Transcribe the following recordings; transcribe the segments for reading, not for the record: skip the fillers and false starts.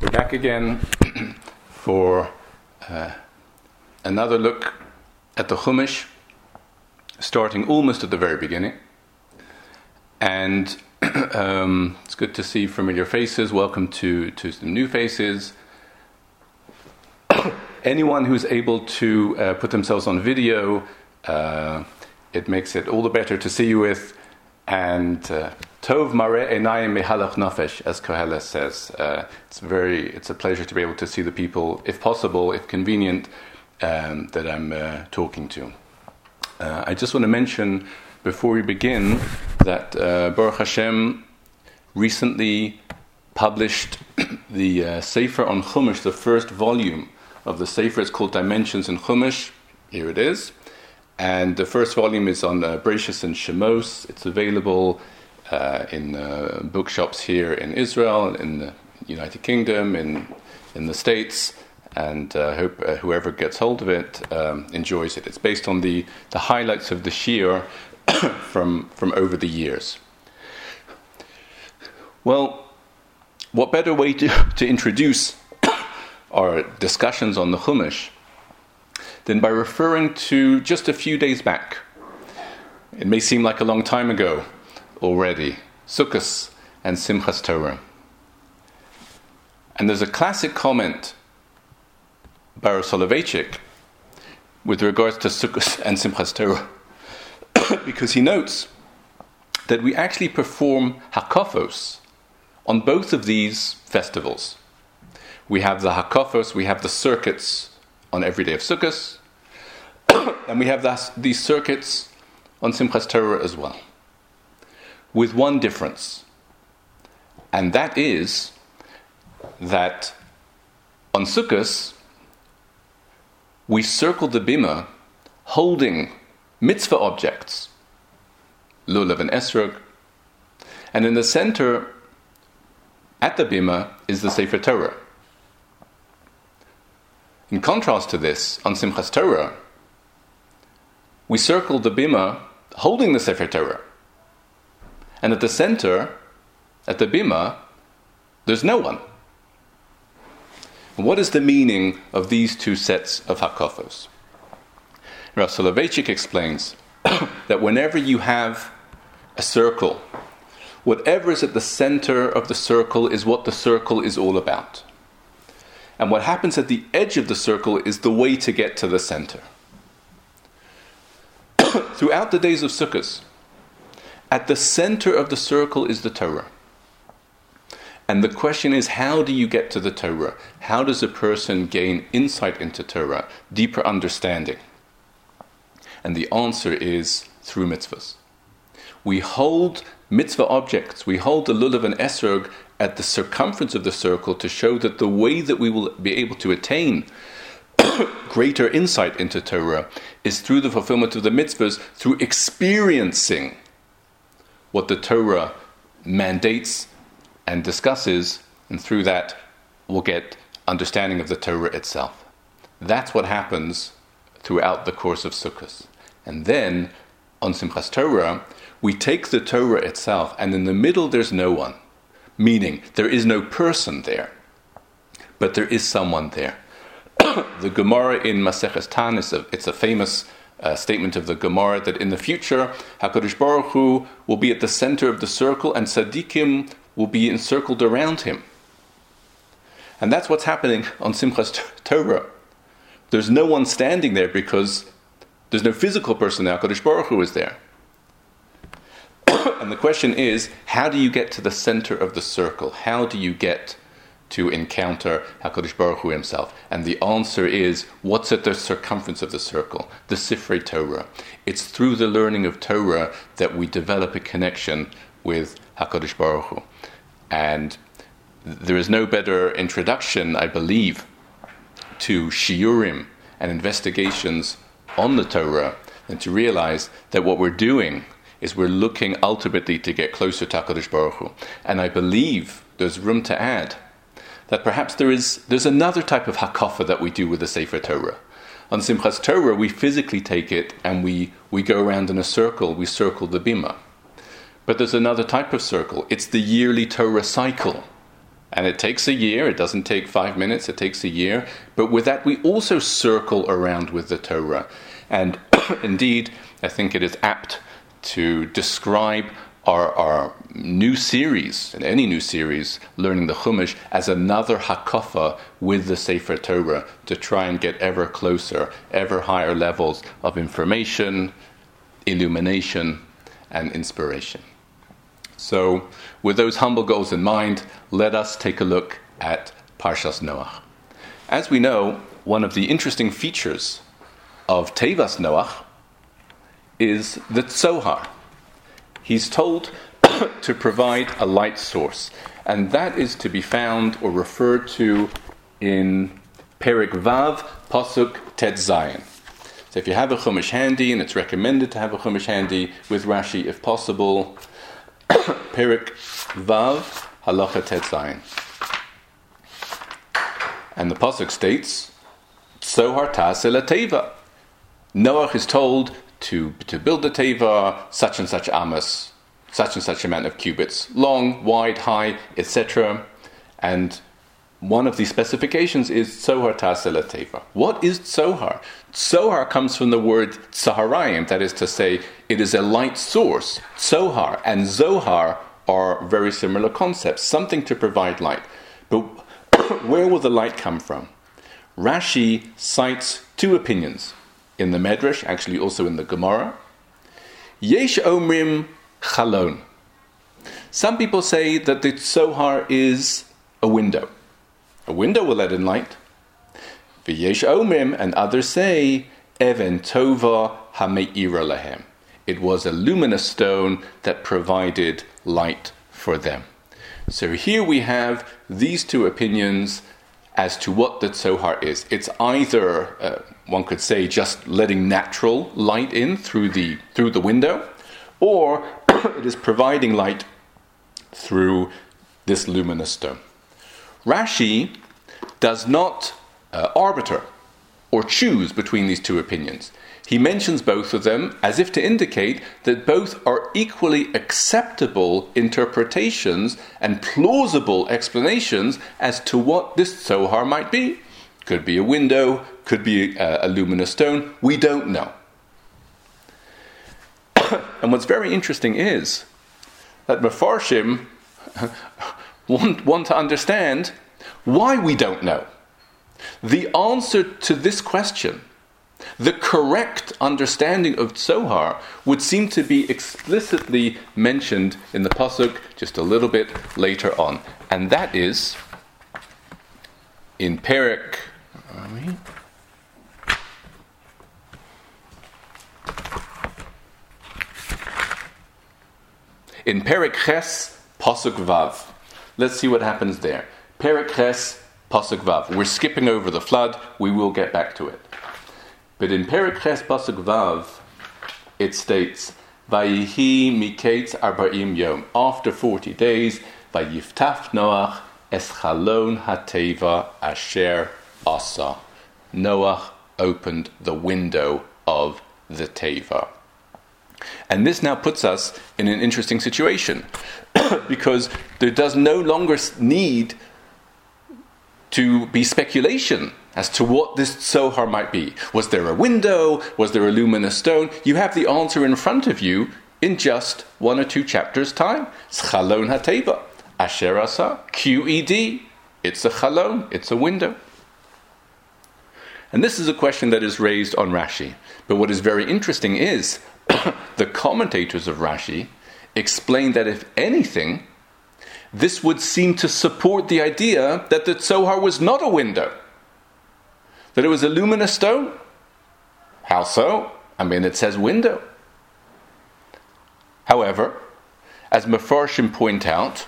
We're back again for another look at the Chumash, starting almost at the very beginning. And it's good to see familiar faces. Welcome to some new faces. Anyone who's able to put themselves on video, it makes it all the better to see you with. And Tov Mare Enayim Mehalach Nafesh, as Koheles says. It's a pleasure to be able to see the people, if possible, if convenient, that I'm talking to. I just want to mention, before we begin, that Baruch Hashem recently published the Sefer on Chumash, the first volume of the Sefer. It's called Dimensions in Chumash. Here it is. And the first volume is on Bereshis and Shemos. It's available in bookshops here in Israel, in the United Kingdom, in the States. And I hope whoever gets hold of it enjoys it. It's based on the highlights of the Shir from over the years. Well, what better way to introduce our discussions on the Chumash than by referring to just a few days back. It may seem like a long time ago already. Sukkos and Simchas Torah. And there's a classic comment by Rav Soloveitchik with regards to Sukkos and Simchas Torah, because he notes that we actually perform Hakafos on both of these festivals. We have the Hakafos, we have the circuits on every day of Sukkos, and we have these circuits on Simchas Torah as well, with one difference, and that is that on Sukkos we circle the bima holding mitzvah objects, lulav and esrog, and in the center at the bima is the Sefer Torah. In contrast to this, on Simchas Torah, we circle the bima holding the Sefer Torah. And at the center, at the bima, there's no one. And what is the meaning of these two sets of Hakafos? Rav Soloveitchik explains that whenever you have a circle, whatever is at the center of the circle is what the circle is all about. And what happens at the edge of the circle is the way to get to the center. Throughout the days of Sukkos, at the center of the circle is the Torah. And the question is, how do you get to the Torah? How does a person gain insight into Torah, deeper understanding? And the answer is through mitzvahs. We hold mitzvah objects, we hold the lulav and esrog at the circumference of the circle to show that the way that we will be able to attain greater insight into Torah is through the fulfillment of the mitzvahs, through experiencing what the Torah mandates and discusses, and through that we'll get understanding of the Torah itself. That's what happens throughout the course of Sukkos. And then, on Simchas Torah, we take the Torah itself, and in the middle there's no one. Meaning, there is no person there, but there is someone there. The Gemara in Maseches Tanis, it's a famous statement of the Gemara that in the future, HaKadosh Baruch Hu will be at the center of the circle, and tzadikim will be encircled around him. And that's what's happening on Simchas Torah. There's no one standing there because there's no physical person there. HaKadosh Baruch Hu is there. And the question is, how do you get to the center of the circle? How do you get to encounter HaKadosh Baruch Hu himself? And the answer is, what's at the circumference of the circle? The Sifrei Torah. It's through the learning of Torah that we develop a connection with HaKadosh Baruch Hu. And there is no better introduction, I believe, to shiurim and investigations on the Torah than to realize that what we're doing is we're looking ultimately to get closer to HaKadosh Baruch Hu. And I believe there's room to add that perhaps there's another type of hakafa that we do with the Sefer Torah. On Simchas Torah, we physically take it and we go around in a circle, we circle the bima. But there's another type of circle. It's the yearly Torah cycle And it takes a year. It doesn't take 5 minutes. It takes a year. But with that, we also circle around with the Torah. And indeed, I think it is apt to describe our new series, and any new series, learning the Chumash, as another hakafa with the Sefer Torah, to try and get ever closer, ever higher levels of information, illumination, and inspiration. So, with those humble goals in mind, let us take a look at Parshas Noach. As we know, one of the interesting features of Tevas Noach is the Tzohar. He's told to provide a light source, and that is to be found or referred to in Perek Vav, Pasuk Tet Zayin. So if you have a Chumash handy, and it's recommended to have a Chumash handy with Rashi if possible, Perek Vav, Halacha Tet Zayin. And the Pasuk states, Tzohar Ta'aseh LaTeva. Noach is told to build the Teva, such and such amos, such and such amount of cubits, long, wide, high, etc. And one of the specifications is Tzohar Ta'aseh LaTeva. What is Tzohar? Tzohar comes from the word Tzoharayim, that is to say, it is a light source. Tzohar and Zohar are very similar concepts, something to provide light. But where will the light come from? Rashi cites two opinions in the Medrash, actually also in the Gemara. Yesh Omrim Chalon. Some people say that the Tzohar is a window. A window will let in light. V'yesh Omrim, and others say, Even Tova Hameira Lahem. It was a luminous stone that provided light for them. So here we have these two opinions as to what the Tzohar is. It's either, one could say, just letting natural light in through the window, or it is providing light through this luminous stone. Rashi does not arbiter or choose between these two opinions. He mentions both of them as if to indicate that both are equally acceptable interpretations and plausible explanations as to what this Tzohar might be. Could be a window, could be a luminous stone, we don't know. And what's very interesting is that Mepharshim want to understand why we don't know. The answer to this question, the correct understanding of Tzohar, would seem to be explicitly mentioned in the Pasuk just a little bit later on. And that is in Perek Ches Pasuk Vav. Let's see what happens there. Perek Ches Pasuk Vav. We're skipping over the flood. We will get back to it. But in Perek Ches Pasuk Vav, it states, Vayihi mikeitz arbaim yom. After 40 days, Vayiftaf Noach es chalon hateva asher asa. Noach opened the window of the teva. And this now puts us in an interesting situation, because there does no longer need to be speculation as to what this Tzohar might be. Was there a window? Was there a luminous stone? You have the answer in front of you in just one or two chapters' time. It's Chalon HaTeva, Asher Asa, QED. It's a Chalon, it's a window. And this is a question that is raised on Rashi. But what is very interesting is the commentators of Rashi explain that if anything, this would seem to support the idea that the Tzohar was not a window, that it was a luminous stone. How so? I mean, it says window. However, as Mepharshim point out,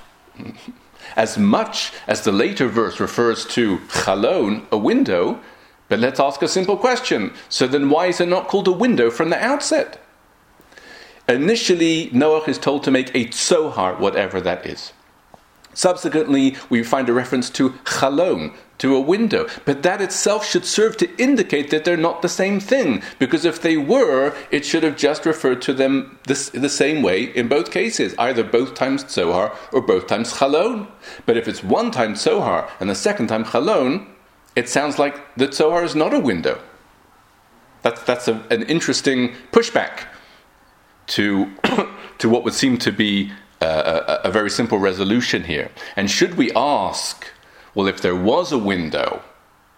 as much as the later verse refers to Chalon, a window, but let's ask a simple question. So then why is it not called a window from the outset? Initially, Noach is told to make a Tzohar, whatever that is. Subsequently, we find a reference to Chalon, to a window. But that itself should serve to indicate that they're not the same thing, because if they were, it should have just referred to them the same way in both cases, either both times Tzohar or both times Chalon. But if it's one time Tzohar and the second time Chalon, it sounds like the Tzohar is not a window. That's an interesting pushback to what would seem to be a very simple resolution here. And should we ask, well, if there was a window,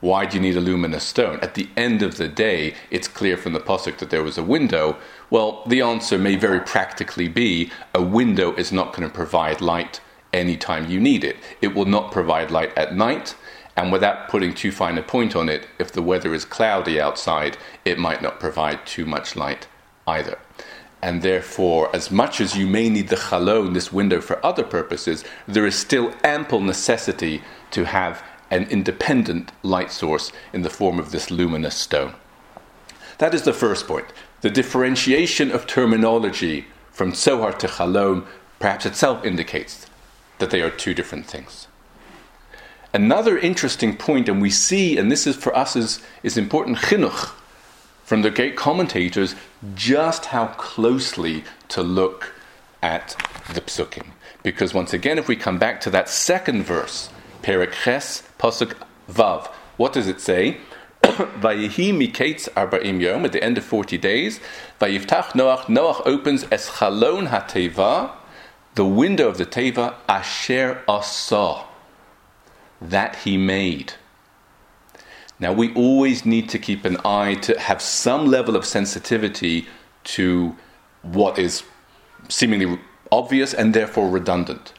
why do you need a luminous stone? At the end of the day, it's clear from the Pasuk that there was a window. Well, the answer may very practically be, a window is not going to provide light anytime you need it. It will not provide light at night, and without putting too fine a point on it, if the weather is cloudy outside, it might not provide too much light either. And therefore, as much as you may need the Chalon, this window, for other purposes, there is still ample necessity to have an independent light source in the form of this luminous stone. That is the first point. The differentiation of terminology from Tzohar to Chalon perhaps itself indicates that they are two different things. Another interesting point, and we see, and this is for us is important chinuch, from the great commentators, just how closely to look at the psukim. Because once again, if we come back to that second verse, Perek Ches Pasuk Vav, what does it say? Vayehi miketz arba'im yom, at the end of 40 days, vayiftach Noach opens es chalon hateva, the window of the teva, asher asah, that he made. Now, we always need to keep an eye, to have some level of sensitivity to what is seemingly obvious and therefore redundant.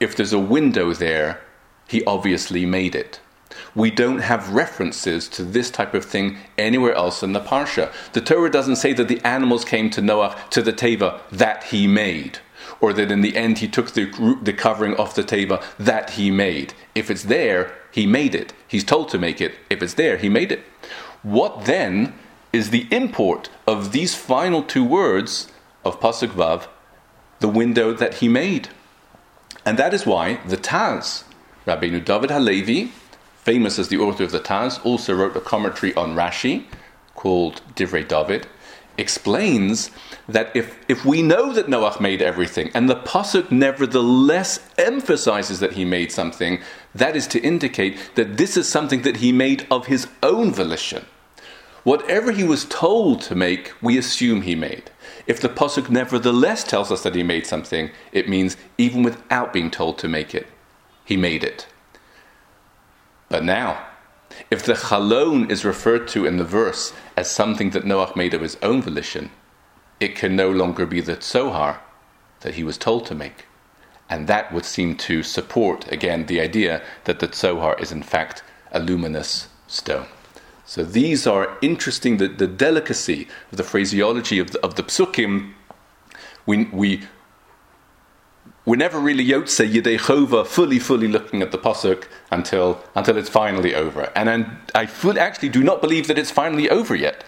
If there's a window there, he obviously made it. We don't have references to this type of thing anywhere else in the Parsha. The Torah doesn't say that the animals came to Noach, to the Teva, that he made, or that in the end he took the covering off the Teva that he made. If it's there, he made it. He's told to make it. If it's there, he made it. What then is the import of these final two words of Pasuk Vav, the window that he made? And that is why the Taz, Rabbeinu David Halevi, famous as the author of the Taz, also wrote a commentary on Rashi called Divrei David, explains that if we know that Noach made everything, and the Pasuk nevertheless emphasizes that he made something, that is to indicate that this is something that he made of his own volition. Whatever he was told to make, we assume he made. If the Pasuk nevertheless tells us that he made something, it means even without being told to make it, he made it. But now, if the Chalon is referred to in the verse as something that Noach made of his own volition, it can no longer be the Tzohar that he was told to make. And that would seem to support, again, the idea that the Tzohar is in fact a luminous stone. So these are interesting, the delicacy of the phraseology of the Psukim. We're never really Yotze Yidei Chova, fully looking at the Pasuk until it's finally over. And I actually do not believe that it's finally over yet,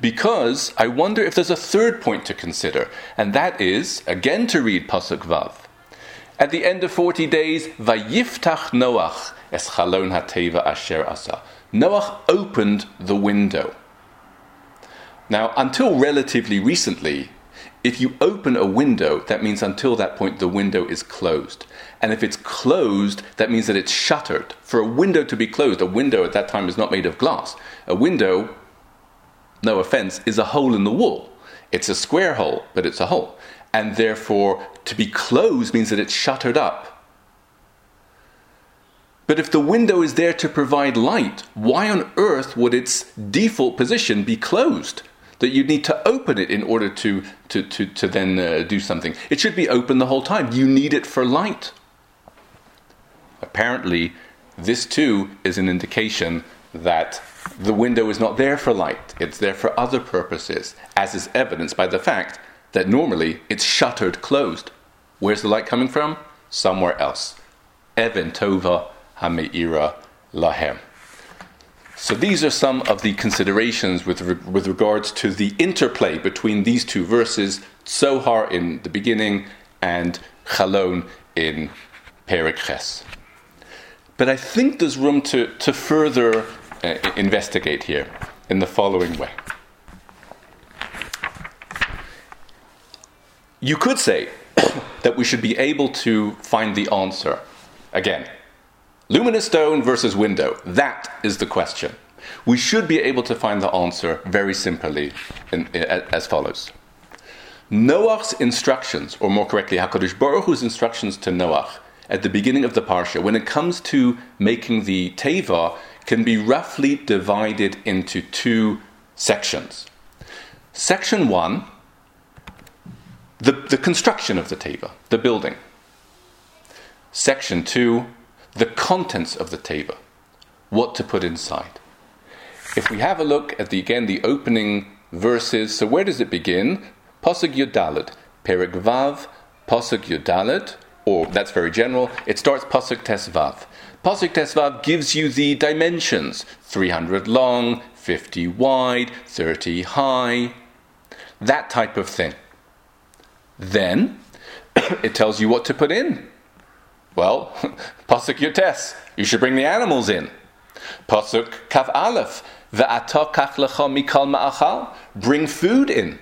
because I wonder if there's a third point to consider, and that is, again to read Pasuk Vav. At the end of 40 days, Vayiftach Noach es Chalon hateva asher asa. Noach opened the window. Now, until relatively recently, if you open a window, that means until that point the window is closed. And if it's closed, that means that it's shuttered. For a window to be closed, a window at that time is not made of glass. A window, no offense, is a hole in the wall. It's a square hole, but it's a hole. And therefore, to be closed means that it's shuttered up. But if the window is there to provide light, why on earth would its default position be closed? That you need to open it in order to then do something. It should be open the whole time. You need it for light. Apparently, this too is an indication that the window is not there for light. It's there for other purposes, as is evidenced by the fact that normally it's shuttered closed. Where's the light coming from? Somewhere else. Even Tova Hameira Lahem. So these are some of the considerations with regards to the interplay between these two verses, Tzohar in the beginning and Chalon in Perek Ches. But I think there's room to further investigate here in the following way. You could say that we should be able to find the answer. Again, luminous stone versus window, that is the question. We should be able to find the answer very simply as follows. Noach's instructions, or more correctly, HaKadosh Baruch Hu's instructions to Noach at the beginning of the Parsha, when it comes to making the Teva, can be roughly divided into two sections. Section 1, the construction of the Teva, the building. Section 2, the contents of the Teva, what to put inside. If we have a look at the opening verses, so where does it begin? Pasuk Yudalet, Perek Vav, Pasuk Yudalet, or that's very general, it starts Pasuk Tes Vav. Pasuk Tes Vav gives you the dimensions, 300 long, 50 wide, 30 high, that type of thing. Then, it tells you what to put in. Well, Pasuk Yotes, you should bring the animals in. Pasuk Kav Aleph, Ve'ata kach lecha mikal ma'achal, bring food in.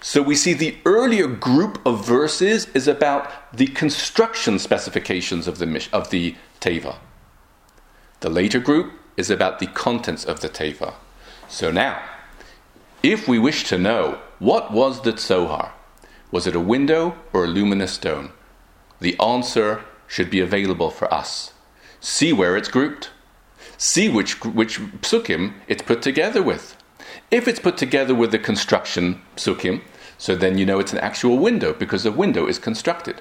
So we see the earlier group of verses is about the construction specifications of the Teva. The later group is about the contents of the Teva. So now, if we wish to know, what was the Tzohar? Was it a window or a luminous stone? The answer should be available for us. See where it's grouped. See which psukim it's put together with. If it's put together with the construction psukim, so then you know it's an actual window because the window is constructed.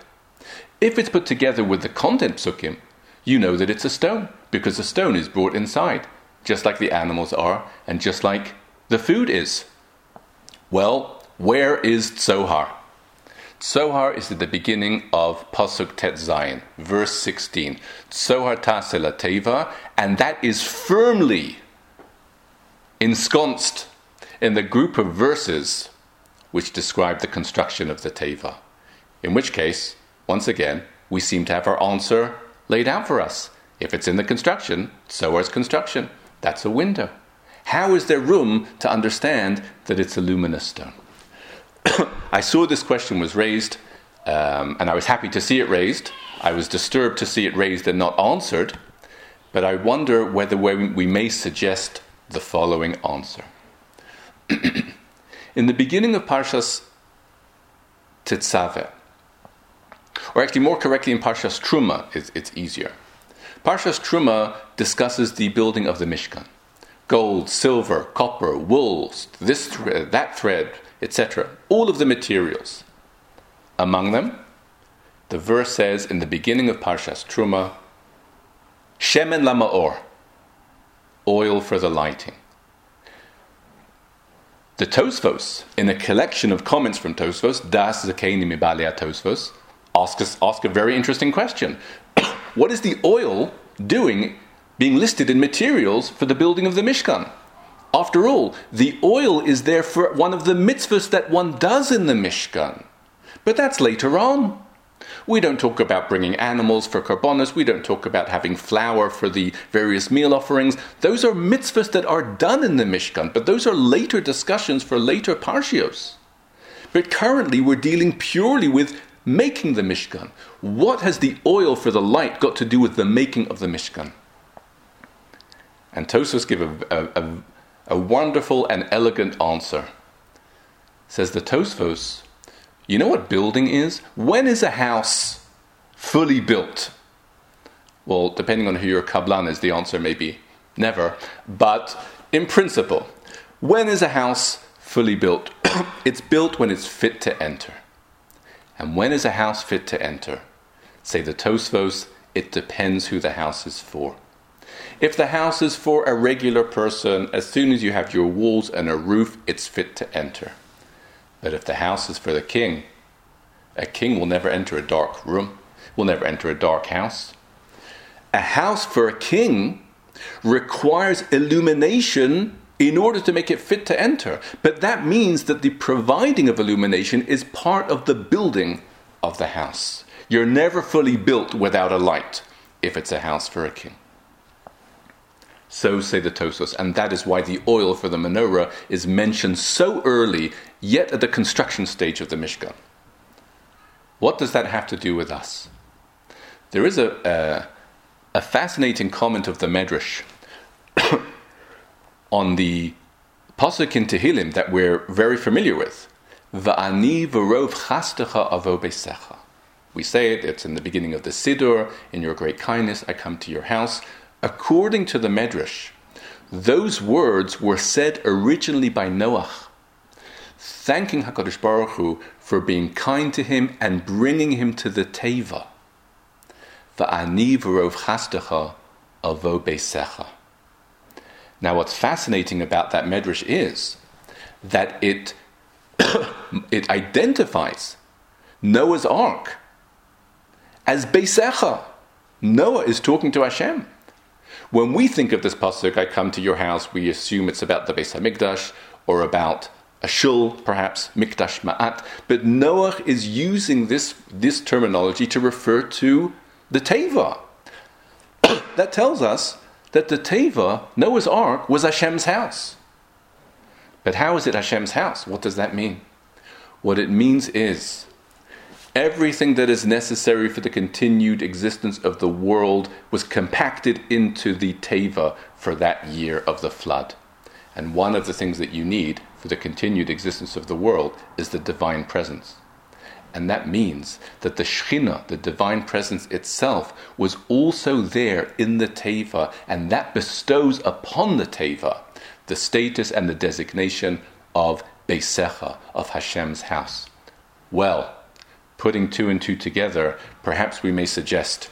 If it's put together with the content psukim, you know that it's a stone because the stone is brought inside, just like the animals are and just like the food is. Well, where is Tzohar? Tzohar is at the beginning of Pasuk Tet Zayin, verse 16. Tzohar taseh lateva, and that is firmly ensconced in the group of verses which describe the construction of the Teva. In which case, once again, we seem to have our answer laid out for us. If it's in the construction, so is construction. That's a window. How is there room to understand that it's a luminous stone? I saw this question was raised, and I was happy to see it raised. I was disturbed to see it raised and not answered. But I wonder whether we may suggest the following answer. In the beginning of Parshas Tetzaveh, or actually more correctly in Parshas Truma, it's easier. Parshas Truma discusses the building of the Mishkan. Gold, silver, copper, wool, this thread, that thread, etc. All of the materials. Among them, the verse says in the beginning of Parshas Truma, Shemen Lamaor, oil for the lighting. The Tosfos, in a collection of comments from Tosfos, Das Zakeini Mibalea Tosfos, ask a very interesting question. What is the oil doing being listed in materials for the building of the Mishkan? After all, the oil is there for one of the mitzvahs that one does in the Mishkan. But that's later on. We don't talk about bringing animals for korbanos. We don't talk about having flour for the various meal offerings. Those are mitzvahs that are done in the Mishkan, but those are later discussions for later parshios. But currently we're dealing purely with making the Mishkan. What has the oil for the light got to do with the making of the Mishkan? And Tosfos give a wonderful and elegant answer. Says the Tosfos, you know what building is? When is a house fully built? Well, depending on who your kablan is, the answer may be never. But in principle, when is a house fully built? It's built when it's fit to enter. And when is a house fit to enter? Say the Tosfos, it depends who the house is for. If the house is for a regular person, as soon as you have your walls and a roof, it's fit to enter. But if the house is for the king, a king will never enter a dark room, will never enter a dark house. A house for a king requires illumination in order to make it fit to enter. But that means that the providing of illumination is part of the building of the house. You're never fully built without a light, if it's a house for a king. So say the Tosfos, and that is why the oil for the menorah is mentioned so early, yet at the construction stage of the Mishkan. What does that have to do with us? There is a fascinating comment of the Medrash on the Pasuk in Tehillim that we're very familiar with. Va'ani v'rov chastecha avobesecha. We say it, it's in the beginning of the Siddur, in your great kindness I come to your house. According to the Medrash, those words were said originally by Noach, thanking HaKadosh Baruch Hu for being kind to him and bringing him to the Teva. Va'ani v'rov chastecha avobesecha. Now what's fascinating about that Medrash is that it identifies Noah's Ark as Beisecha. Noah is talking to Hashem. When we think of this pasuk, I come to your house, we assume it's about the Beis HaMikdash or about a shul, perhaps, Mikdash Ma'at. But Noah is using this terminology to refer to the Teva. That tells us that the Teva, Noah's Ark, was Hashem's house. But how is it Hashem's house? What does that mean? What it means is everything that is necessary for the continued existence of the world was compacted into the Teva for that year of the flood. And one of the things that you need for the continued existence of the world is the divine presence. And that means that the Shekhinah, the divine presence itself, was also there in the Teva, and that bestows upon the Teva the status and the designation of Beisecha, of Hashem's house. Well, putting two and two together, perhaps we may suggest,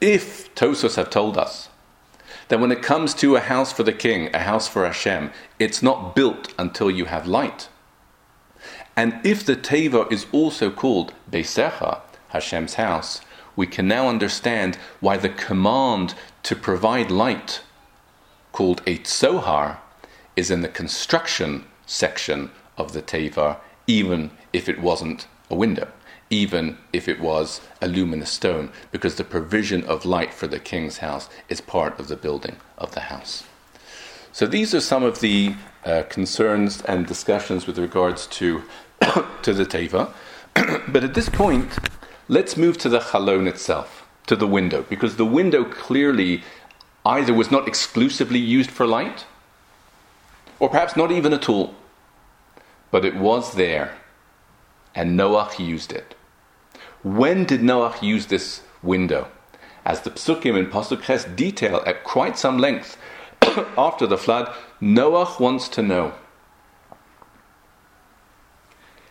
if Tosfos have told us that when it comes to a house for the king, a house for Hashem, it's not built until you have light, and if the Teva is also called Beisecha, Hashem's house, we can now understand why the command to provide light, called a Tzohar, is in the construction section of the Teva, even if it wasn't a window, even if it was a luminous stone, because the provision of light for the king's house is part of the building of the house. So these are some of the concerns and discussions with regards to the Teva. But at this point, let's move to the Chalon itself, to the window, because the window clearly either was not exclusively used for light, or perhaps not even at all. But it was there, and Noach used it. When did Noach use this window? As the Psukim and Pasuk Ches detail at quite some length, after the flood, Noach wants to know,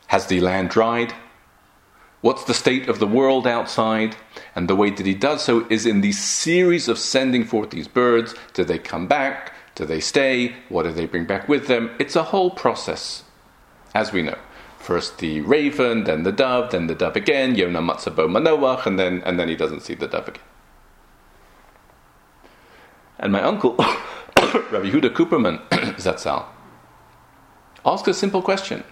has the land dried? What's the state of the world outside? And the way that he does so is in the series of sending forth these birds. Do they come back? Do they stay? What do they bring back with them? It's a whole process, as we know. First the raven, then the dove again, Yonah Matzabo Manoach, and then he doesn't see the dove again. And my uncle, Rabbi Yehuda Cooperman, Zatzal, asked a simple question.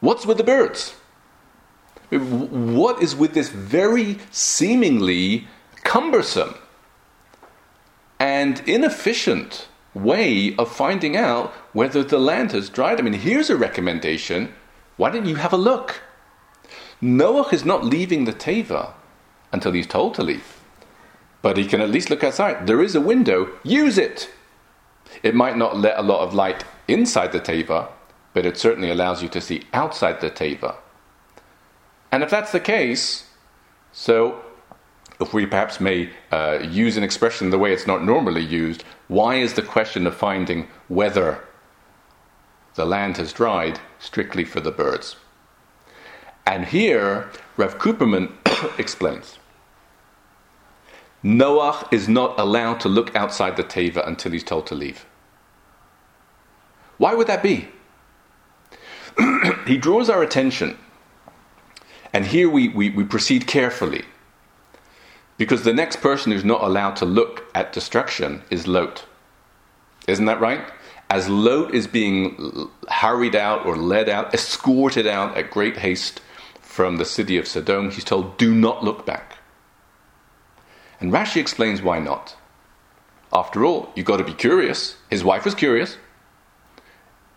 What's with the birds? What is with this very seemingly cumbersome and inefficient way of finding out whether the land has dried? I mean, here's a recommendation. Why don't you have a look? Noach is not leaving the Teva until he's told to leave. But he can at least look outside. There is a window. Use it. It might not let a lot of light inside the Teva, but it certainly allows you to see outside the Teva. And if that's the case, so if we perhaps may use an expression the way it's not normally used, why is the question of finding whether the land has dried strictly for the birds? And here, Rav Cooperman explains. Noach is not allowed to look outside the Teva until he's told to leave. Why would that be? He draws our attention, and here we proceed carefully, because the next person who's not allowed to look at destruction is Lot. Isn't that right? As Lot is being hurried out or led out, escorted out at great haste from the city of Sodom, he's told, do not look back. And Rashi explains why not. After all, you've got to be curious. His wife was curious.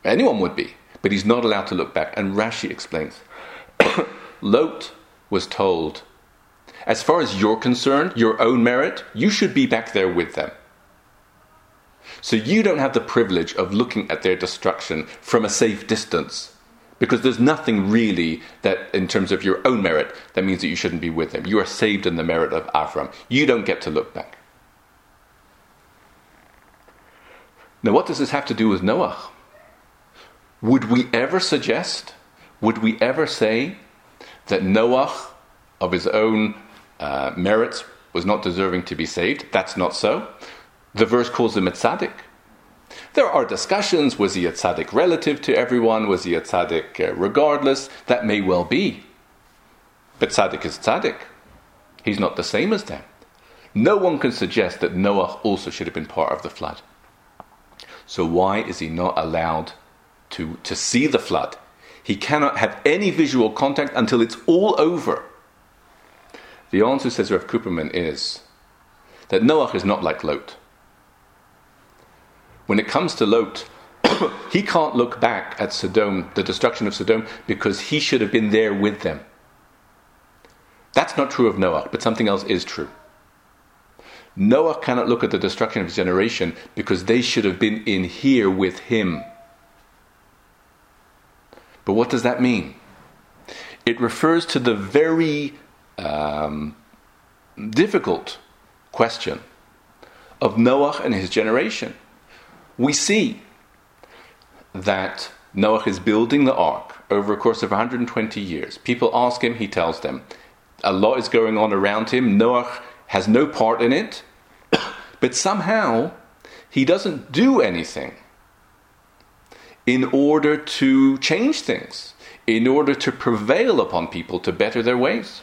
Anyone would be. But he's not allowed to look back. And Rashi explains. Lot was told, as far as you're concerned, your own merit, you should be back there with them. So you don't have the privilege of looking at their destruction from a safe distance, because there's nothing really that, in terms of your own merit, that means that you shouldn't be with them. You are saved in the merit of Avram. You don't get to look back. Now, what does this have to do with Noach? Would we ever say that Noach, of his own merits, was not deserving to be saved? That's not so. The verse calls him a tzaddik. There are discussions. Was he a tzaddik relative to everyone? Was he a tzaddik regardless? That may well be. But tzaddik is tzaddik. He's not the same as them. No one can suggest that Noach also should have been part of the flood. So why is he not allowed to see the flood? He cannot have any visual contact until it's all over. The answer, says Rav Kuperman, is that Noach is not like Lot. When it comes to Lot, he can't look back at Sodom, the destruction of Sodom, because he should have been there with them. That's not true of Noach, but something else is true. Noach cannot look at the destruction of his generation because they should have been in here with him. But what does that mean? It refers to the very difficult question of Noach and his generation. We see that Noach is building the ark over a course of 120 years. People ask him, he tells them. A lot is going on around him. Noach has no part in it. But somehow, he doesn't do anything in order to change things, in order to prevail upon people to better their ways.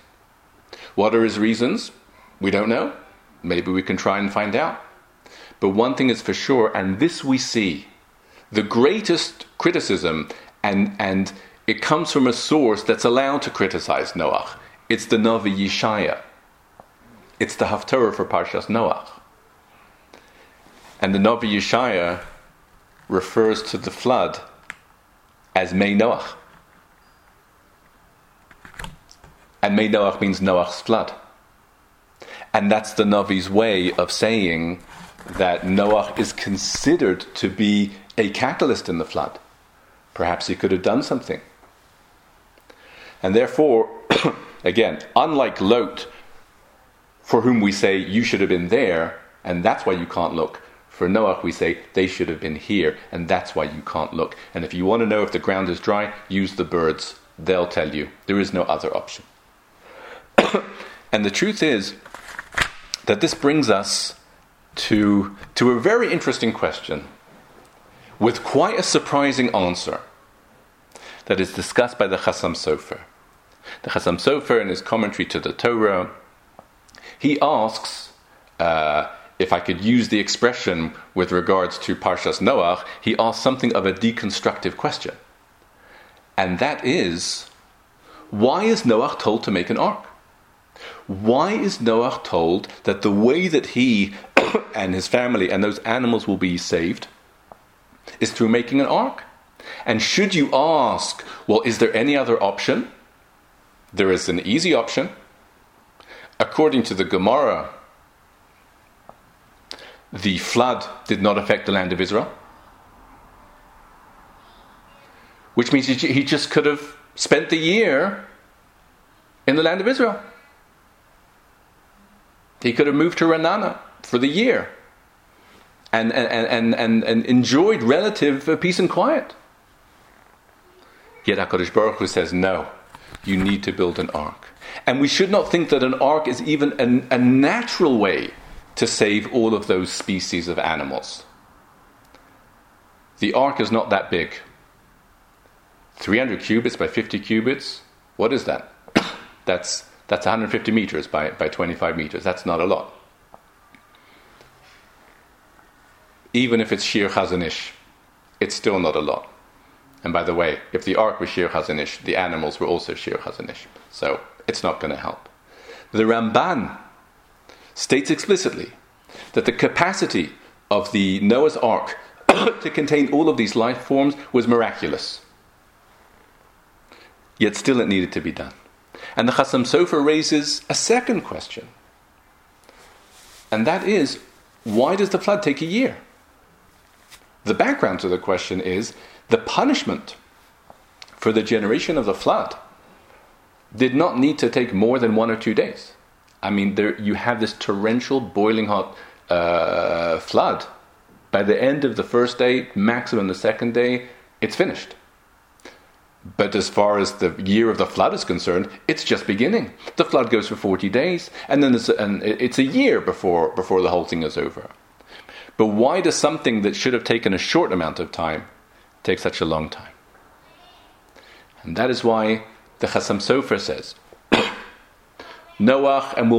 What are his reasons? We don't know. Maybe we can try and find out. But one thing is for sure, and this we see, the greatest criticism, and it comes from a source that's allowed to criticize Noach. It's the Navi Yeshaya. It's the Haftorah for Parshas Noach. And the Navi Yeshaya refers to the flood as Mei Noach. And Mei Noach means Noach's flood. And that's the Navi's way of saying that Noach is considered to be a catalyst in the flood. Perhaps he could have done something. And therefore, again, unlike Lot, for whom we say, you should have been there, and that's why you can't look. For Noach, we say, they should have been here, and that's why you can't look. And if you want to know if the ground is dry, use the birds. They'll tell you. There is no other option. And the truth is that this brings us to a very interesting question with quite a surprising answer that is discussed by the Chasam Sofer. The Chasam Sofer, in his commentary to the Torah, he asks if I could use the expression with regards to Parshas Noach. He asks something of a deconstructive question, and that is, why is Noach told to make an ark? Why is Noach told that the way that he and his family and those animals will be saved is through making an ark? And should you ask, well, is there any other option? There is an easy option. According to the Gemara, the flood did not affect the land of Israel, which means he just could have spent the year in the land of Israel. He could have moved to Ranana for the year and enjoyed relative peace and quiet. Yet HaKadosh Baruch Hu says, no, you need to build an ark. And we should not think that an ark is even a natural way to save all of those species of animals. The ark is not that big. 300 cubits by 50 cubits, what is that? That's 150 meters by 25 meters. That's not a lot. Even if it's Shir Chazanish, it's still not a lot. And by the way, if the ark was Shir Chazanish, the animals were also Shir Chazanish. So it's not going to help. The Ramban states explicitly that the capacity of the Noah's ark to contain all of these life forms was miraculous. Yet still it needed to be done. And the Chasam Sofer raises a second question. And that is, why does the flood take a year? The background to the question is, the punishment for the generation of the flood did not need to take more than 1 or 2 days. I mean, there you have this torrential, boiling hot flood. By the end of the first day, maximum the second day, it's finished. But as far as the year of the flood is concerned, it's just beginning. The flood goes for 40 days, and then it's a year before the whole thing is over. But why does something that should have taken a short amount of time take such a long time? And that is why the Chasam Sofer says, Noach, and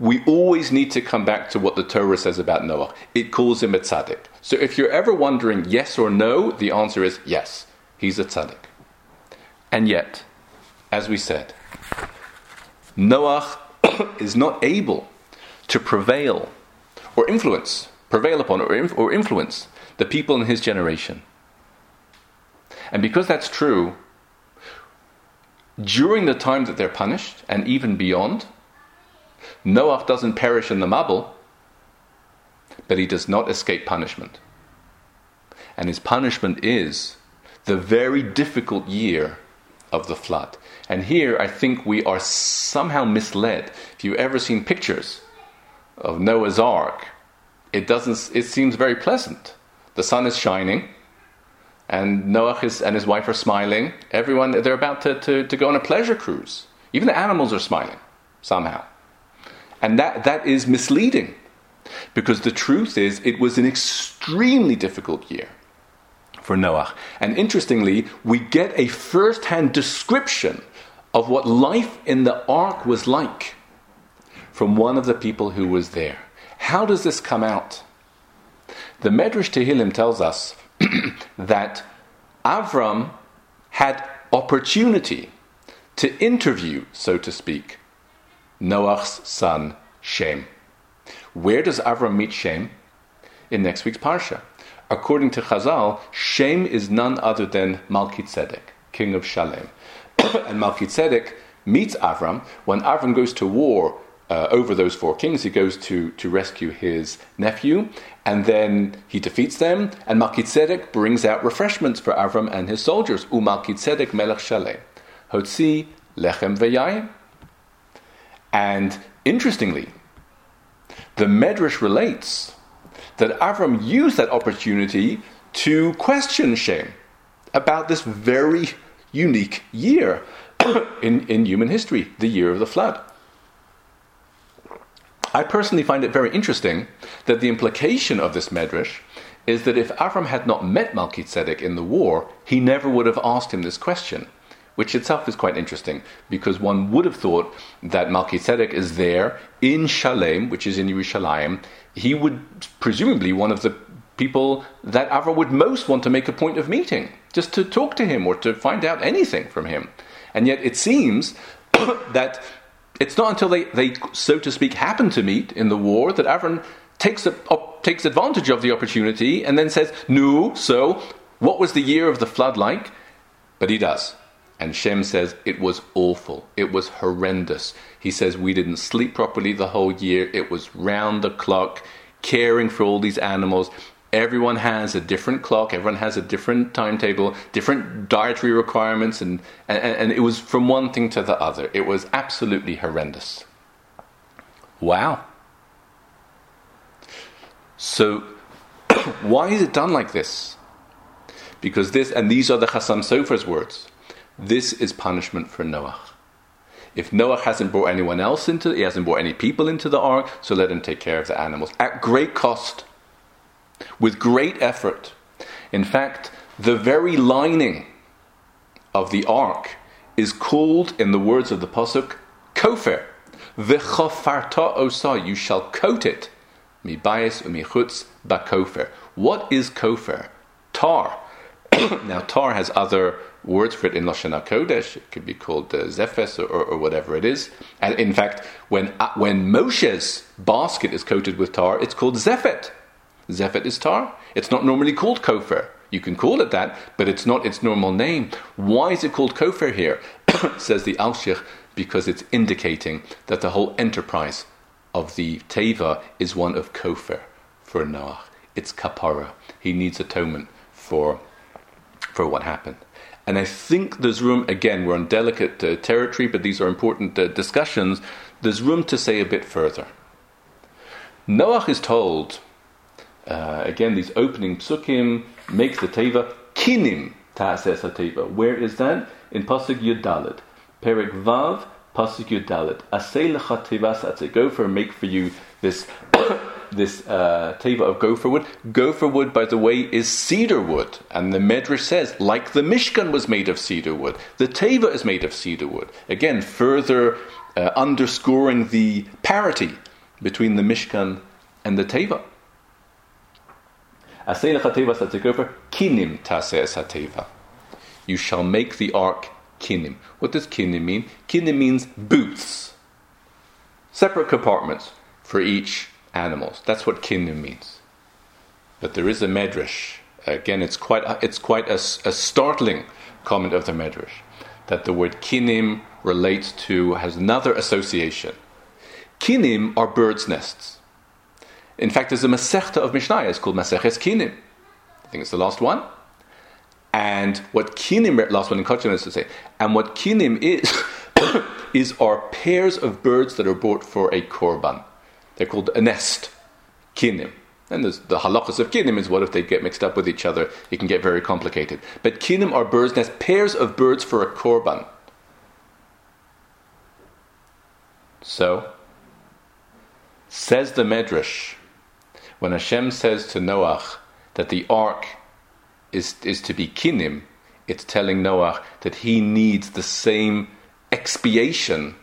we always need to come back to what the Torah says about Noach. It calls him a tzaddik. So if you're ever wondering yes or no, the answer is yes, he's a tzaddik. And yet, as we said, Noach is not able to prevail upon or influence the people in his generation. And because that's true, during the time that they're punished, and even beyond, Noach doesn't perish in the Mabul, but he does not escape punishment. And his punishment is the very difficult year of the flood. And here I think we are somehow misled. If you've ever seen pictures of Noah's Ark, it seems very pleasant. The sun is shining, and Noach and his wife are smiling. Everyone, they're about to go on a pleasure cruise. Even the animals are smiling, somehow. And that is misleading, because the truth is it was an extremely difficult year for Noach. And interestingly, we get a first-hand description of what life in the ark was like from one of the people who was there. How does this come out? The Medrash Tehillim tells us that Avram had opportunity to interview, so to speak, Noach's son, Shem. Where does Avram meet Shem? In next week's Parsha. According to Chazal, Shem is none other than Malkitzedek, king of Shalem. And Malkitzedek meets Avram. When Avram goes to war over those four kings, he goes to rescue his nephew, and then he defeats them, and Malkitzedek brings out refreshments for Avram and his soldiers. U'Malkitzedek melech Shalem, hotzi lechem v'yayim. And interestingly, the Medrash relates that Avram used that opportunity to question Shem about this very unique year in human history, the year of the flood. I personally find it very interesting that the implication of this Medrash is that if Avram had not met Melchizedek in the war, he never would have asked him this question, which itself is quite interesting, because one would have thought that Melchizedek is there in Shalem, which is in Yerushalayim. He would presumably one of the people that Avram would most want to make a point of meeting, just to talk to him or to find out anything from him. And yet it seems that it's not until they, so to speak, happen to meet in the war that Avram takes advantage of the opportunity and then says, no, so what was the year of the flood like? But he does. And Shem says, it was awful. It was horrendous. He says, we didn't sleep properly the whole year. It was round the clock, caring for all these animals. Everyone has a different clock. Everyone has a different timetable, different dietary requirements. And it was from one thing to the other. It was absolutely horrendous. Wow. So why is it done like this? Because this, and these are the Chasam Sofer's words, this is punishment for Noach. If Noach hasn't brought anyone else he hasn't brought any people into the ark, so let him take care of the animals at great cost, with great effort. In fact, the very lining of the ark is called, in the words of the Pasuk, Kofer. V'chofarta osa, you shall coat it. Mi bayis u'mi chutz ba kofer. What is kofer? Tar. Now, tar has other words for it in Lashon HaKodesh. It could be called zephes or whatever it is. And in fact, when Moshe's basket is coated with tar, it's called zephet. Zephet is tar. It's not normally called kofer. You can call it that, but it's not its normal name. Why is it called kofer here? Says the Alshich, because it's indicating that the whole enterprise of the teva is one of kofer for Noach. It's kapara. He needs atonement for what happened. And I think there's room, again, we're on delicate territory, but these are important discussions. There's room to say a bit further. Noach is told, again, these opening psukim, make the teva, kinim ta'aseh ha-teva. Where is that? In Pasuk Yudalit. Perek Vav, Pasuk Yudalit. Aseh lecha teva atzeh gopher, make for you this this teva of gopher wood. Gopher wood, by the way, is cedar wood. And the Medrash says, like the Mishkan was made of cedar wood, the teva is made of cedar wood. Again, further underscoring the parity between the Mishkan and the teva. Aseh lecha teva atzeh gopher, kinim taseh es ha-teva. You shall make the ark kinim. What does kinim mean? Kinim means booths. Separate compartments for each animals. That's what kinim means. But there is a medrash. Again, it's quite a startling comment of the medrash that the word kinim relates to, has another association. Kinim are birds' nests. In fact, there's a masechta of Mishnah. It's called Maseches Kinim. I think it's the last one. And what kinim, last one in Kachin is to say, and what kinim is, is are pairs of birds that are bought for a korban. They're called a nest, kinim. And the halachas of kinim is what if they get mixed up with each other, it can get very complicated. But kinim are birds' nests, pairs of birds for a korban. So, says the Medrash, when Hashem says to Noach that the ark is to be kinim, it's telling Noach that he needs the same expiation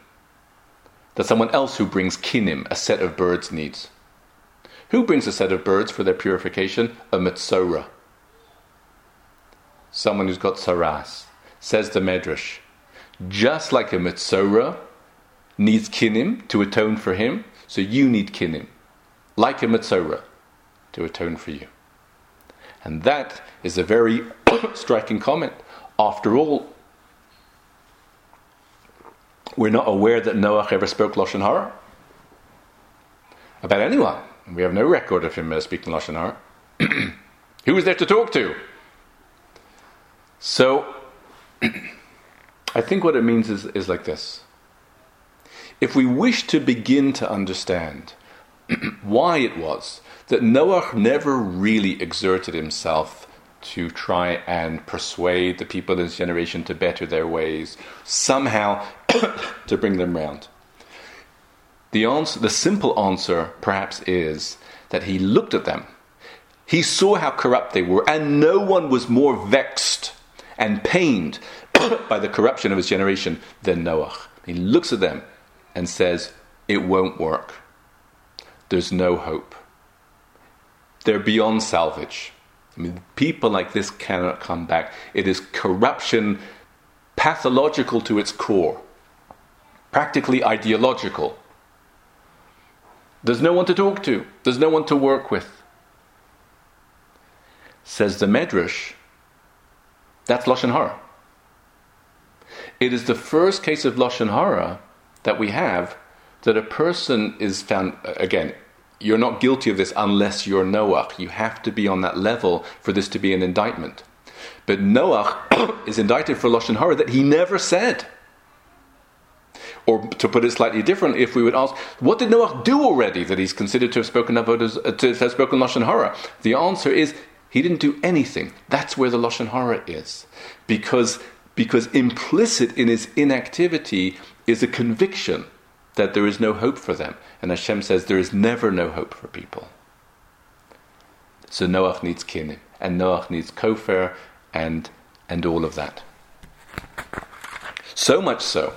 that someone else who brings kinim, a set of birds, needs. Who brings a set of birds for their purification? A mitzora. Someone who's got saras. Says the Medrash, just like a mitzora needs kinim to atone for him, so you need kinim, like a mitzora, to atone for you. And that is a very striking comment. After all, we're not aware that Noach ever spoke lashon hara about anyone. We have no record of him speaking lashon hara. Who was there to talk to? So, I think what it means is like this. If we wish to begin to understand why it was that Noach never really exerted himself to try and persuade the people in his generation to better their ways, somehow to bring them round. The simple answer, perhaps, is that he looked at them. He saw how corrupt they were, and no one was more vexed and pained by the corruption of his generation than Noach. He looks at them and says, it won't work. There's no hope. They're beyond salvage. I mean, people like this cannot come back. It is corruption, pathological to its core, practically ideological. There's no one to talk to. There's no one to work with. Says the Medrash, that's lashon hara. It is the first case of lashon hara that we have that a person is found, again, you're not guilty of this unless you're Noach. You have to be on that level for this to be an indictment. But Noach is indicted for lashon hara that he never said. Or to put it slightly differently, if we would ask, what did Noach do already that he's considered to have spoken lashon hara? The answer is, he didn't do anything. That's where the lashon hara is. Because implicit in his inactivity is a conviction that there is no hope for them. And Hashem says there is never no hope for people. So Noach needs kinim, and Noach needs kofer, and all of that. So much so,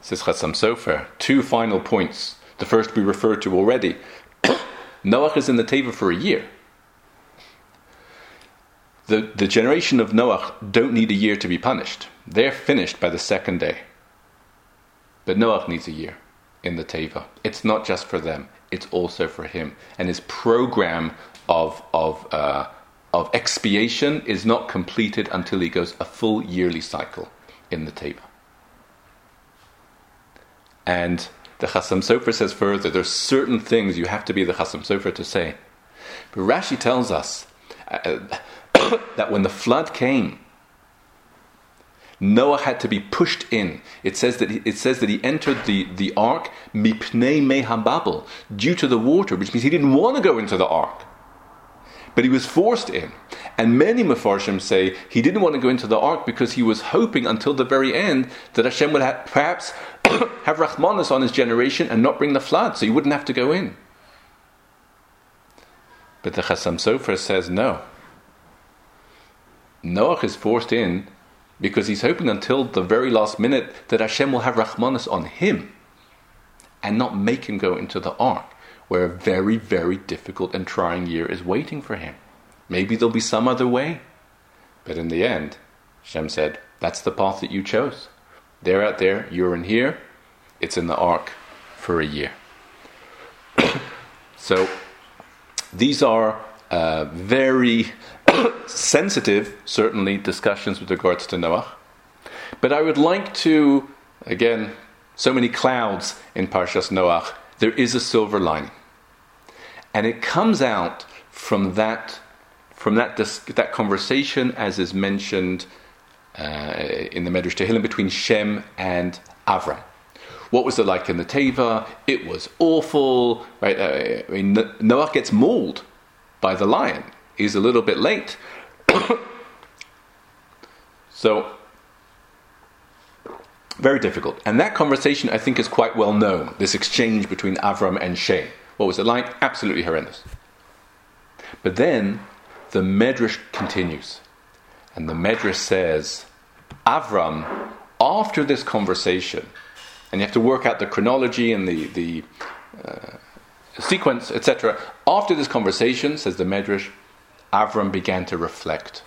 says Chasam Sofer, two final points. The first we referred to already. Noach is in the teva for a year. The generation of Noach don't need a year to be punished. They're finished by the second day. But Noach needs a year in the Teva. It's not just for them. It's also for him. And his program of expiation is not completed until he goes a full yearly cycle in the Teva. And the Chasam Sofer says further, there's certain things you have to be the Chasam Sofer to say. But Rashi tells us that when the flood came, Noah had to be pushed in. It says that he entered the ark mipnei mei hababel, due to the water, which means he didn't want to go into the ark. But he was forced in. And many Mepharshim say he didn't want to go into the ark because he was hoping until the very end that Hashem would perhaps have Rachmanis on his generation and not bring the flood, so he wouldn't have to go in. But the Chasam Sofer says no. Noach is forced in because he's hoping until the very last minute that Hashem will have Rachmanis on him and not make him go into the ark, where a very, very difficult and trying year is waiting for him. Maybe there'll be some other way. But in the end, Hashem said, that's the path that you chose. They're out there, you're in here, it's in the ark for a year. So, these are very sensitive, certainly, discussions with regards to Noach. But I would like to, again, so many clouds in Parshas Noach, there is a silver lining. And it comes out from that conversation, as is mentioned in the Medrash Tehillim, between Shem and Avram. What was it like in the Teva? It was awful. Right? Noach gets mauled by the lion. He's a little bit late. So, very difficult. And that conversation, I think, is quite well known. This exchange between Avram and Shem. What was it like? Absolutely horrendous. But then, the Medrash continues. And the Medrash says, Avram, after this conversation, and you have to work out the chronology and the sequence, etc. After this conversation, says the Medrash, Avram began to reflect.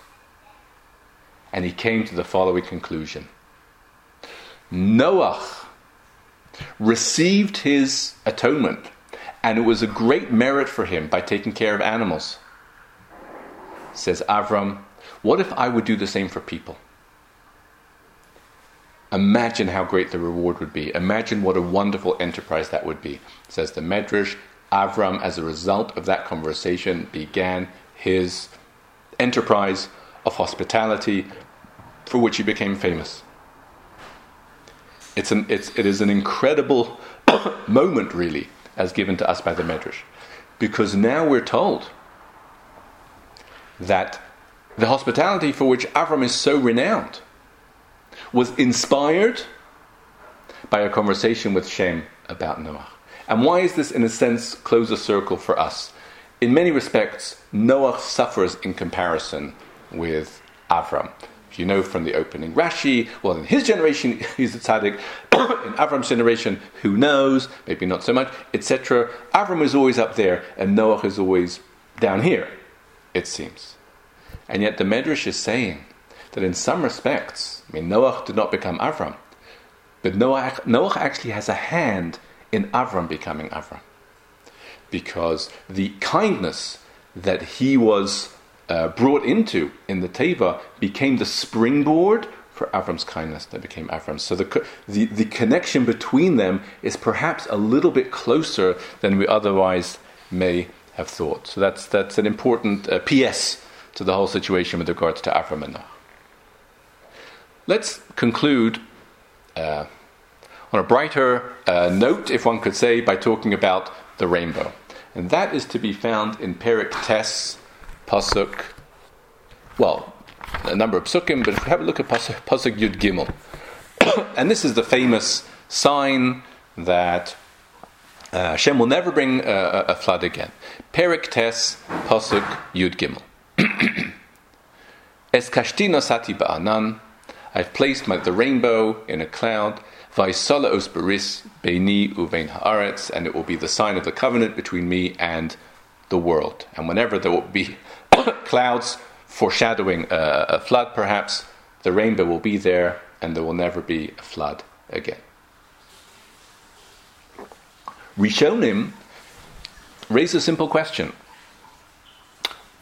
And he came to the following conclusion. Noach received his atonement, and it was a great merit for him by taking care of animals. Says Avram, what if I would do the same for people? Imagine how great the reward would be. Imagine what a wonderful enterprise that would be. Says the Medrash, Avram, as a result of that conversation, began his enterprise of hospitality, for which he became famous. It is an incredible moment, really, as given to us by the Medrash. Because now we're told that the hospitality for which Avram is so renowned was inspired by a conversation with Shem about Noach. And why is this, in a sense, close a circle for us? In many respects, Noach suffers in comparison with Avram. You know from the opening Rashi, well, in his generation he's a tzaddik, in Avram's generation, who knows, maybe not so much, etc. Avram is always up there and Noach is always down here, it seems. And yet the Medrash is saying that in some respects, I mean, Noach did not become Avram, but Noach actually has a hand in Avram becoming Avram, because the kindness that he was brought into in the Teva became the springboard for Avram's kindness that became Avram. So the connection between them is perhaps a little bit closer than we otherwise may have thought. So that's an important PS to the whole situation with regards to Avram and Noach. Let's conclude on a brighter note, if one could say, by talking about the rainbow. And that is to be found in Perek Ches Pasuk, well, a number of psukim, but if we have a look at Pasuk Yud Gimel. And this is the famous sign that Hashem will never bring a flood again. Perek Tes Pasuk Yud Gimel. Es kashtina sati ba'anan, I've placed the rainbow in a cloud, v'ysola os beris beini uvein haaretz, and it will be the sign of the covenant between me and the world. And whenever there will be clouds foreshadowing a flood perhaps, the rainbow will be there and there will never be a flood again. Rishonim raise a simple question.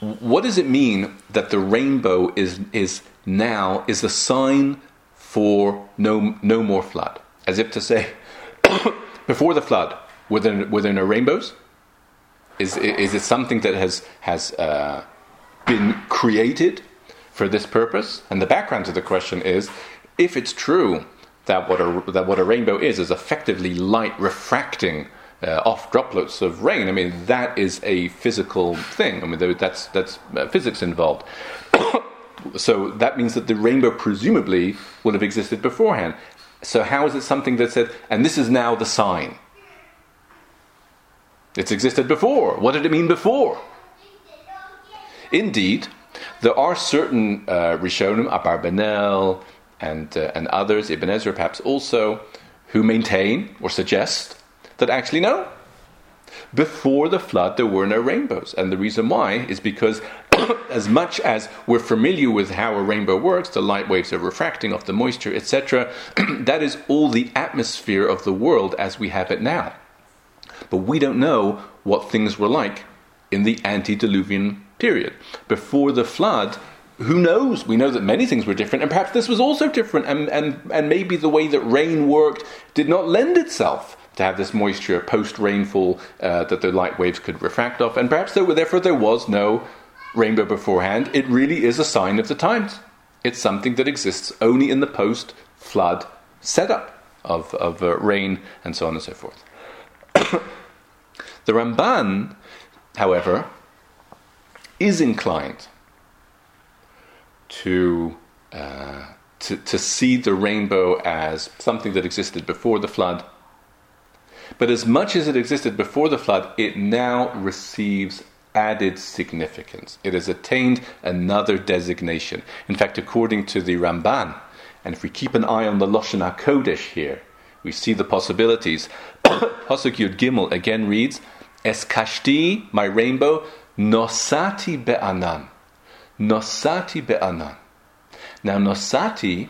What does it mean that the rainbow is now a sign for no more flood? As if to say, before the flood, were there no rainbows? Is it something that has been created for this purpose? And the background to the question is, if it's true that what a rainbow is effectively light refracting off droplets of rain, I mean, that is a physical thing. I mean, that's physics involved. So that means that the rainbow presumably would have existed beforehand. So how is it something that said, and this is now the sign? It's existed before. What did it mean before? Indeed, there are certain Rishonim, Abarbanel and others, Ibn Ezra perhaps also, who maintain or suggest that actually no, before the flood there were no rainbows, and the reason why is because as much as we're familiar with how a rainbow works, the light waves are refracting off the moisture, etc., that is all the atmosphere of the world as we have it now. But we don't know what things were like in the antediluvian period. Before the flood, who knows? We know that many things were different, and perhaps this was also different, and maybe the way that rain worked did not lend itself to have this moisture post-rainfall that the light waves could refract off, and perhaps therefore there was no rainbow beforehand. It really is a sign of the times. It's something that exists only in the post-flood setup of rain and so on and so forth. The Ramban, however, is inclined to see the rainbow as something that existed before the flood. But as much as it existed before the flood, it now receives added significance. It has attained another designation. In fact, according to the Ramban, and if we keep an eye on the lashon hakodesh here, we see the possibilities. Pasuk Yud Gimel again reads, Es kashti, my rainbow, nosati be'anan. Nosati be'anan. Now nosati,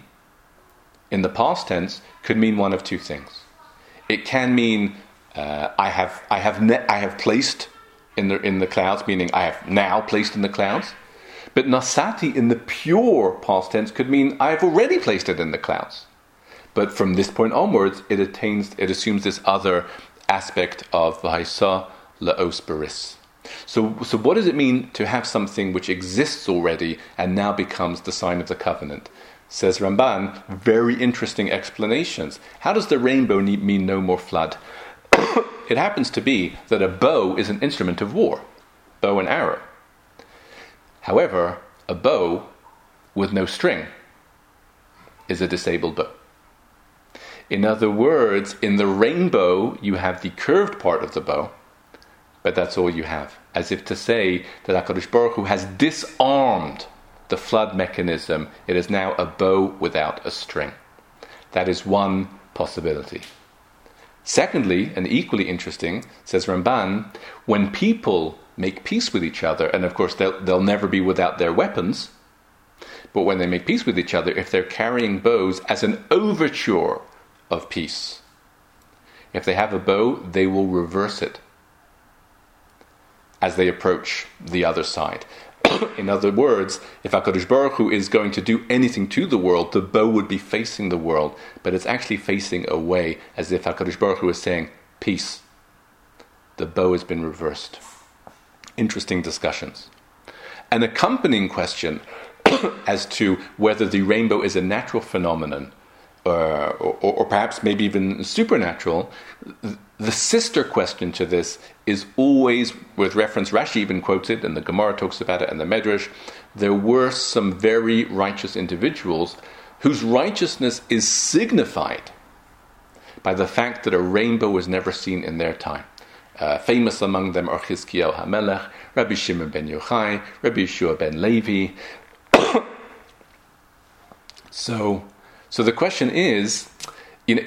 in the past tense, could mean one of two things. It can mean I have placed in the clouds, meaning I have now placed in the clouds. But nasati in the pure past tense could mean I have already placed it in the clouds. But from this point onwards, it assumes this other aspect of v'haisa laos baris. So what does it mean to have something which exists already and now becomes the sign of the covenant? Says Ramban, very interesting explanations. How does the rainbow mean no more flood? It happens to be that a bow is an instrument of war, bow and arrow. However, a bow with no string is a disabled bow. In other words, in the rainbow, you have the curved part of the bow, but that's all you have. As if to say that HaKadosh Baruch Hu has disarmed the flood mechanism. It is now a bow without a string. That is one possibility. Secondly, and equally interesting, says Ramban, when people make peace with each other, and of course they'll never be without their weapons, but when they make peace with each other, if they're carrying bows as an overture of peace, if they have a bow, they will reverse it as they approach the other side. In other words, if HaKadosh Baruch Hu is going to do anything to the world, the bow would be facing the world, but it's actually facing away, as if HaKadosh Baruch Hu is saying, peace. The bow has been reversed. Interesting discussions. An accompanying question as to whether the rainbow is a natural phenomenon, or perhaps maybe even supernatural, the sister question to this is always, with reference, Rashi even quotes it, and the Gemara talks about it, and the Medrash, there were some very righteous individuals whose righteousness is signified by the fact that a rainbow was never seen in their time. Famous among them are Chizkiyahu HaMelech, Rabbi Shimon ben Yochai, Rabbi Yeshua ben Levi. So the question is, you know,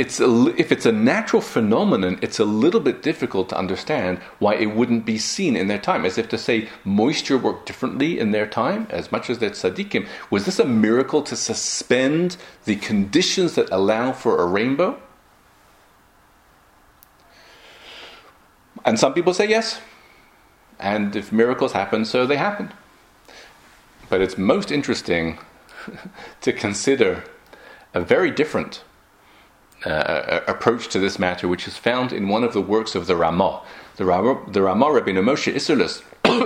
if it's a natural phenomenon, it's a little bit difficult to understand why it wouldn't be seen in their time. As if to say moisture worked differently in their time, as much as they're tzadikim. Was this a miracle to suspend the conditions that allow for a rainbow? And some people say yes. And if miracles happen, so they happen. But it's most interesting to consider a very different approach to this matter, which is found in one of the works of the Ramah. The Ramah, Rabbi Moshe Isserlis,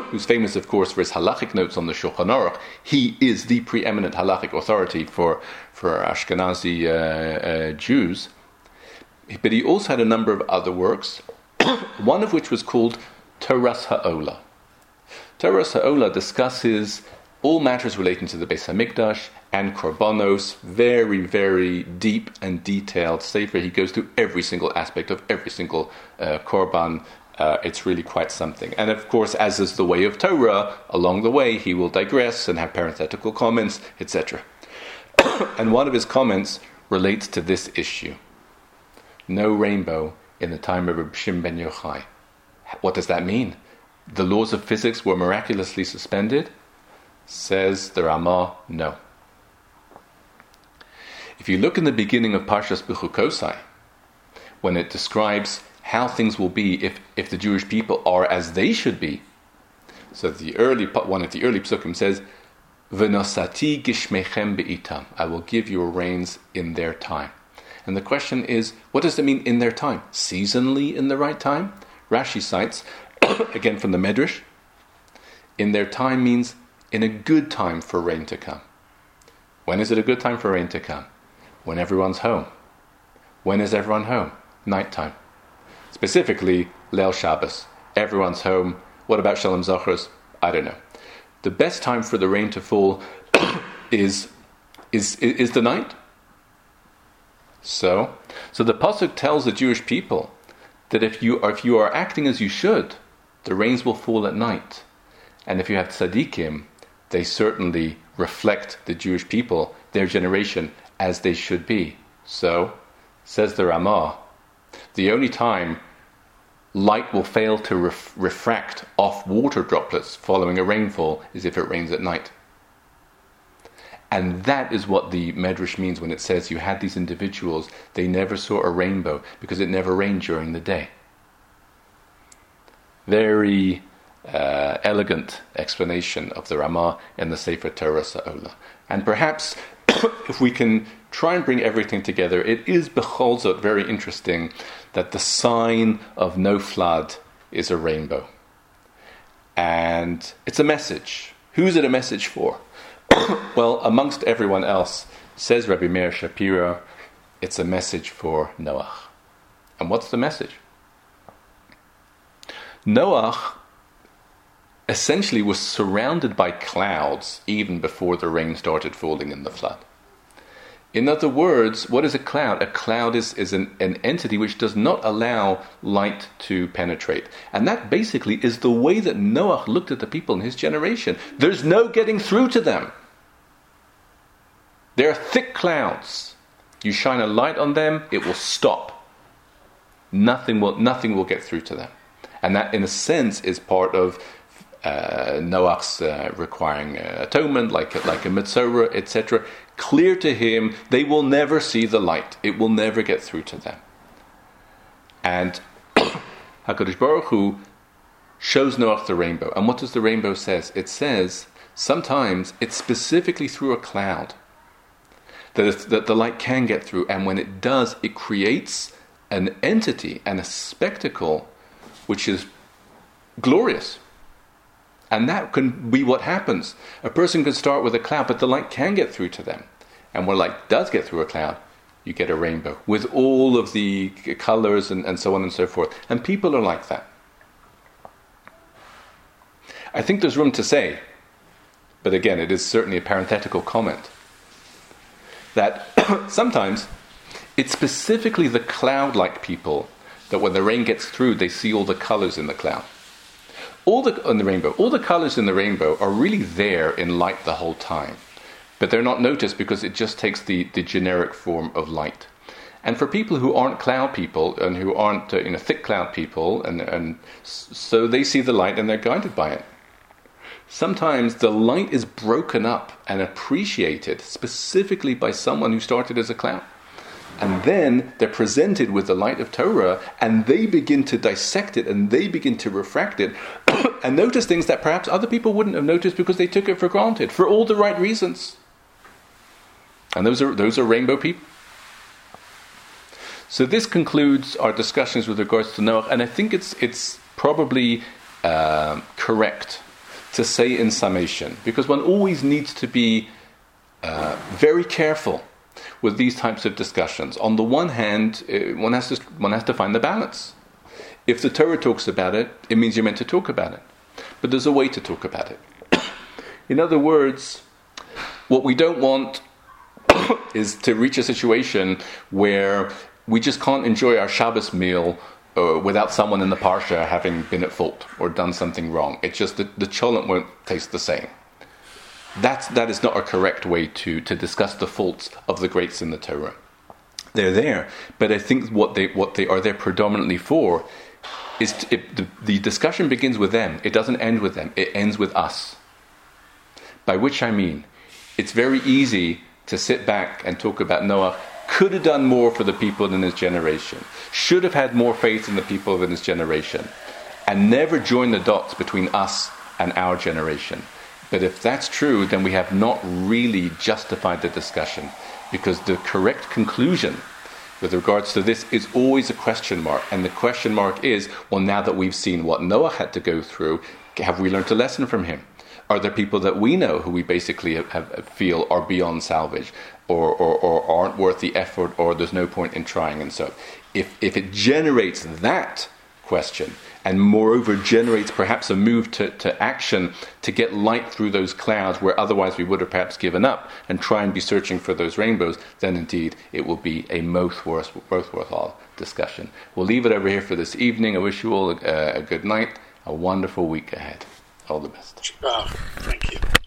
who's famous, of course, for his halachic notes on the Shulchan Aruch. He is the preeminent halachic authority for Ashkenazi Jews. But he also had a number of other works, one of which was called Torahs Ha'olah. Torahs Ha'olah discusses all matters relating to the Beis HaMikdash and Korbanos, very, very deep and detailed Sefer. He goes through every single aspect of every single Korban. It's really quite something. And of course, as is the way of Torah, along the way he will digress and have parenthetical comments, etc. And one of his comments relates to this issue. No rainbow in the time of Reb Shimon ben Yochai. What does that mean? The laws of physics were miraculously suspended? Says the Ramah, no. If you look in the beginning of Parshas B'chukosai, when it describes how things will be if the Jewish people are as they should be, so one of the early psukim says, "V'nosati gishmechem be'itam," I will give your rains in their time. And the question is, what does it mean in their time? Seasonally in the right time? Rashi cites, again from the Medrash, in their time means in a good time for rain to come. When is it a good time for rain to come? When everyone's home. When is everyone home? Nighttime. Specifically, Leil Shabbos. Everyone's home. What about Shalom Zochros? I don't know. The best time for the rain to fall is the night. So the Pasuk tells the Jewish people that if you are acting as you should, the rains will fall at night. And if you have tzadikim, they certainly reflect the Jewish people, their generation, as they should be. So, says the Ramah, the only time light will fail to refract off water droplets following a rainfall is if it rains at night. And that is what the Medrash means when it says you had these individuals, they never saw a rainbow because it never rained during the day. Very elegant explanation of the Ramah and the Sefer Torah Sa'olah. And perhaps if we can try and bring everything together, it is b'cholzot very interesting that the sign of no flood is a rainbow. And it's a message. Who is it a message for? Well, amongst everyone else, says Rabbi Meir Shapiro, it's a message for Noach. And what's the message? Noach essentially was surrounded by clouds even before the rain started falling in the flood. In other words, what is a cloud? A cloud is an entity which does not allow light to penetrate. And that basically is the way that Noach looked at the people in his generation. There's no getting through to them. They're thick clouds. You shine a light on them, it will stop. Nothing will get through to them. And that, in a sense, is part of Noach's requiring atonement, like a mitzora, etc. Clear to him, they will never see the light. It will never get through to them. And HaKadosh Baruch Hu shows Noach the rainbow. And what does the rainbow say? It says, sometimes it's specifically through a cloud that the light can get through. And when it does, it creates an entity and a spectacle which is glorious. And that can be what happens. A person can start with a cloud, but the light can get through to them. And when light does get through a cloud, you get a rainbow with all of the colors and so on and so forth. And people are like that. I think there's room to say, but again, it is certainly a parenthetical comment, that sometimes it's specifically the cloud-like people that when the rain gets through, they see all the colors in the cloud. All the colors in the rainbow are really there in light the whole time. But they're not noticed because it just takes the generic form of light. And for people who aren't cloud people and who aren't thick cloud people, and so they see the light and they're guided by it. Sometimes the light is broken up and appreciated specifically by someone who started as a cloud. And then they're presented with the light of Torah, and they begin to dissect it, and they begin to refract it, and notice things that perhaps other people wouldn't have noticed because they took it for granted, for all the right reasons. And those are rainbow people. So this concludes our discussions with regards to Noach, and I think it's probably correct to say in summation, because one always needs to be very careful with these types of discussions. On the one hand, one has to find the balance. If the Torah talks about it, it means you're meant to talk about it. But there's a way to talk about it. In other words, what we don't want is to reach a situation where we just can't enjoy our Shabbos meal without someone in the parsha having been at fault or done something wrong. It's just that the chalon won't taste the same. That is not a correct way to discuss the faults of the greats in the Torah. They're there, but I think what they are there predominantly for is the discussion begins with them. It doesn't end with them. It ends with us. By which I mean, it's very easy to sit back and talk about Noah. Could have done more for the people in his generation. Should have had more faith in the people in his generation. And never join the dots between us and our generation. But if that's true, then we have not really justified the discussion, because the correct conclusion with regards to this is always a question mark. And the question mark is, well, now that we've seen what Noah had to go through, have we learned a lesson from him? Are there people that we know who we basically feel are beyond salvage or aren't worth the effort, or there's no point in trying? And so if it generates that question, and moreover generates perhaps a move to action to get light through those clouds where otherwise we would have perhaps given up and try and be searching for those rainbows, then indeed it will be a most worthwhile discussion. We'll leave it over here for this evening. I wish you all a good night, a wonderful week ahead. All the best. Thank you.